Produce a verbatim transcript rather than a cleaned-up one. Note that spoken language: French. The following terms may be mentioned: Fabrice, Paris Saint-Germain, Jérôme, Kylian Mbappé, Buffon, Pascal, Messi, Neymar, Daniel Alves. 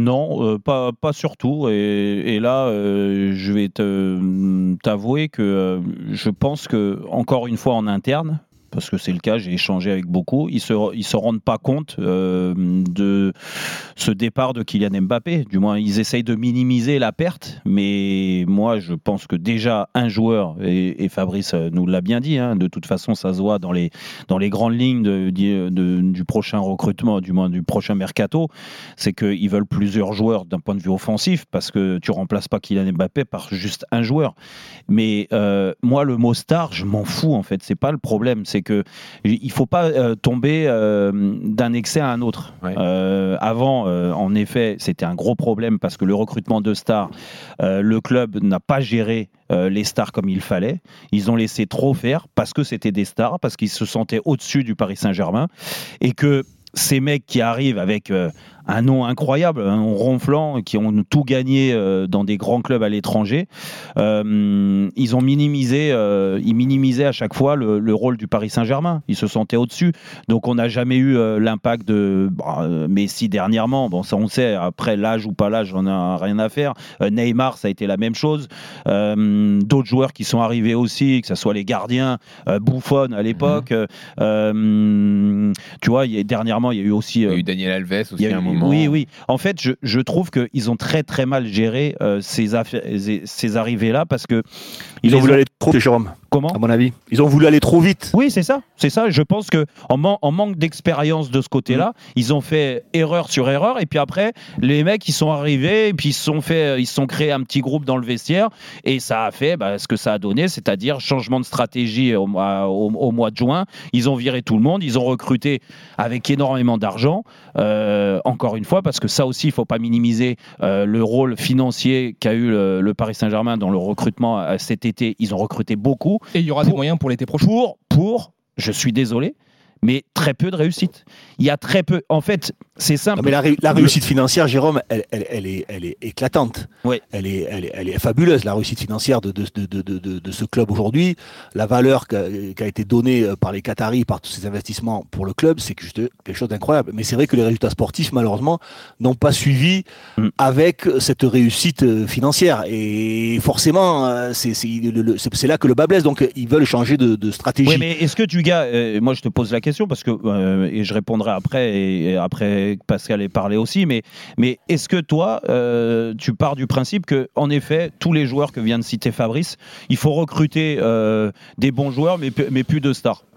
Non, euh, pas, pas surtout. Et, et là, euh, je vais te, t'avouer que euh, je pense que, encore une fois en interne, parce que c'est le cas, j'ai échangé avec beaucoup, ils ne se, ils se rendent pas compte euh, de ce départ de Kylian Mbappé. Du moins, ils essayent de minimiser la perte. Mais moi, je pense que déjà, un joueur, et, et Fabrice nous l'a bien dit, hein, de toute façon, ça se voit dans les, dans les grandes lignes de, de, de, du prochain recrutement, du moins du prochain mercato, c'est qu'ils veulent plusieurs joueurs d'un point de vue offensif, parce que tu ne remplaces pas Kylian Mbappé par juste un joueur. Mais euh, moi, le mot star, je m'en fous, en fait. Ce n'est pas le problème. C'est que il ne faut pas euh, tomber euh, d'un excès à un autre. Ouais. Euh, avant, euh, en effet, c'était un gros problème parce que le recrutement de stars, euh, le club n'a pas géré euh, les stars comme il fallait. Ils ont laissé trop faire parce que c'était des stars, parce qu'ils se sentaient au-dessus du Paris Saint-Germain et que ces mecs qui arrivent avec euh, un nom incroyable, un nom ronflant, qui ont tout gagné euh, dans des grands clubs à l'étranger, euh, ils ont minimisé, euh, ils minimisaient à chaque fois le, le rôle du Paris Saint-Germain. Ils se sentaient au-dessus. Donc on n'a jamais eu euh, l'impact de bah, Messi dernièrement. Bon, ça on sait. Après l'âge ou pas l'âge, on n'a rien à faire. Euh, Neymar, ça a été la même chose. Euh, d'autres joueurs qui sont arrivés aussi, que ce soit les gardiens, euh, Buffon à l'époque. Mmh. Euh, tu vois, y a, dernièrement, il y a eu aussi. Euh, il y a eu Daniel Alves aussi. Oui, oui. En fait, je, je trouve qu'ils ont très, très mal géré euh, ces, affa- ces arrivées-là parce que... Ils, ils ont voulu ont... aller trop vite, Jérôme. Comment ? À mon avis. Ils ont voulu aller trop vite. Oui, c'est ça. C'est ça. Je pense qu'en man- en manque d'expérience de ce côté-là, mmh. ils ont fait erreur sur erreur. Et puis après, les mecs, ils sont arrivés et puis ils se sont, fait, ils sont créés un petit groupe dans le vestiaire. Et ça a fait bah, ce que ça a donné, c'est-à-dire changement de stratégie au, à, au, au mois de juin. Ils ont viré tout le monde. Ils ont recruté avec énormément d'argent. Euh, encore Encore une fois, parce que ça aussi, il ne faut pas minimiser euh, le rôle financier qu'a eu le, le Paris Saint-Germain dans le recrutement euh, cet été. Ils ont recruté beaucoup. Et il y aura pour, des moyens pour l'été prochain. Pour, pour, je suis désolé, mais très peu de réussite. Il y a très peu. En fait, c'est simple. Non mais la, ré- la réussite financière, Jérôme, elle, elle, elle, est, elle est éclatante. Oui. Elle est, elle est, elle est fabuleuse, la réussite financière de, de, de, de, de, de ce club aujourd'hui. La valeur qui a été donnée par les Qataris, par tous ces investissements pour le club, c'est juste quelque chose d'incroyable. Mais c'est vrai que les résultats sportifs, malheureusement, n'ont pas suivi mmh. avec cette réussite financière. Et forcément, c'est, c'est, le, c'est, c'est là que le bât blesse. Donc, ils veulent changer de, de stratégie. Oui, mais est-ce que tu gars, euh, moi je te pose la question, parce que euh, et je répondrai après et, et après Pascal ait parlé aussi, mais mais est-ce que toi euh, tu pars du principe que en effet tous les joueurs que vient de citer Fabrice, il faut recruter euh, des bons joueurs mais mais plus de stars.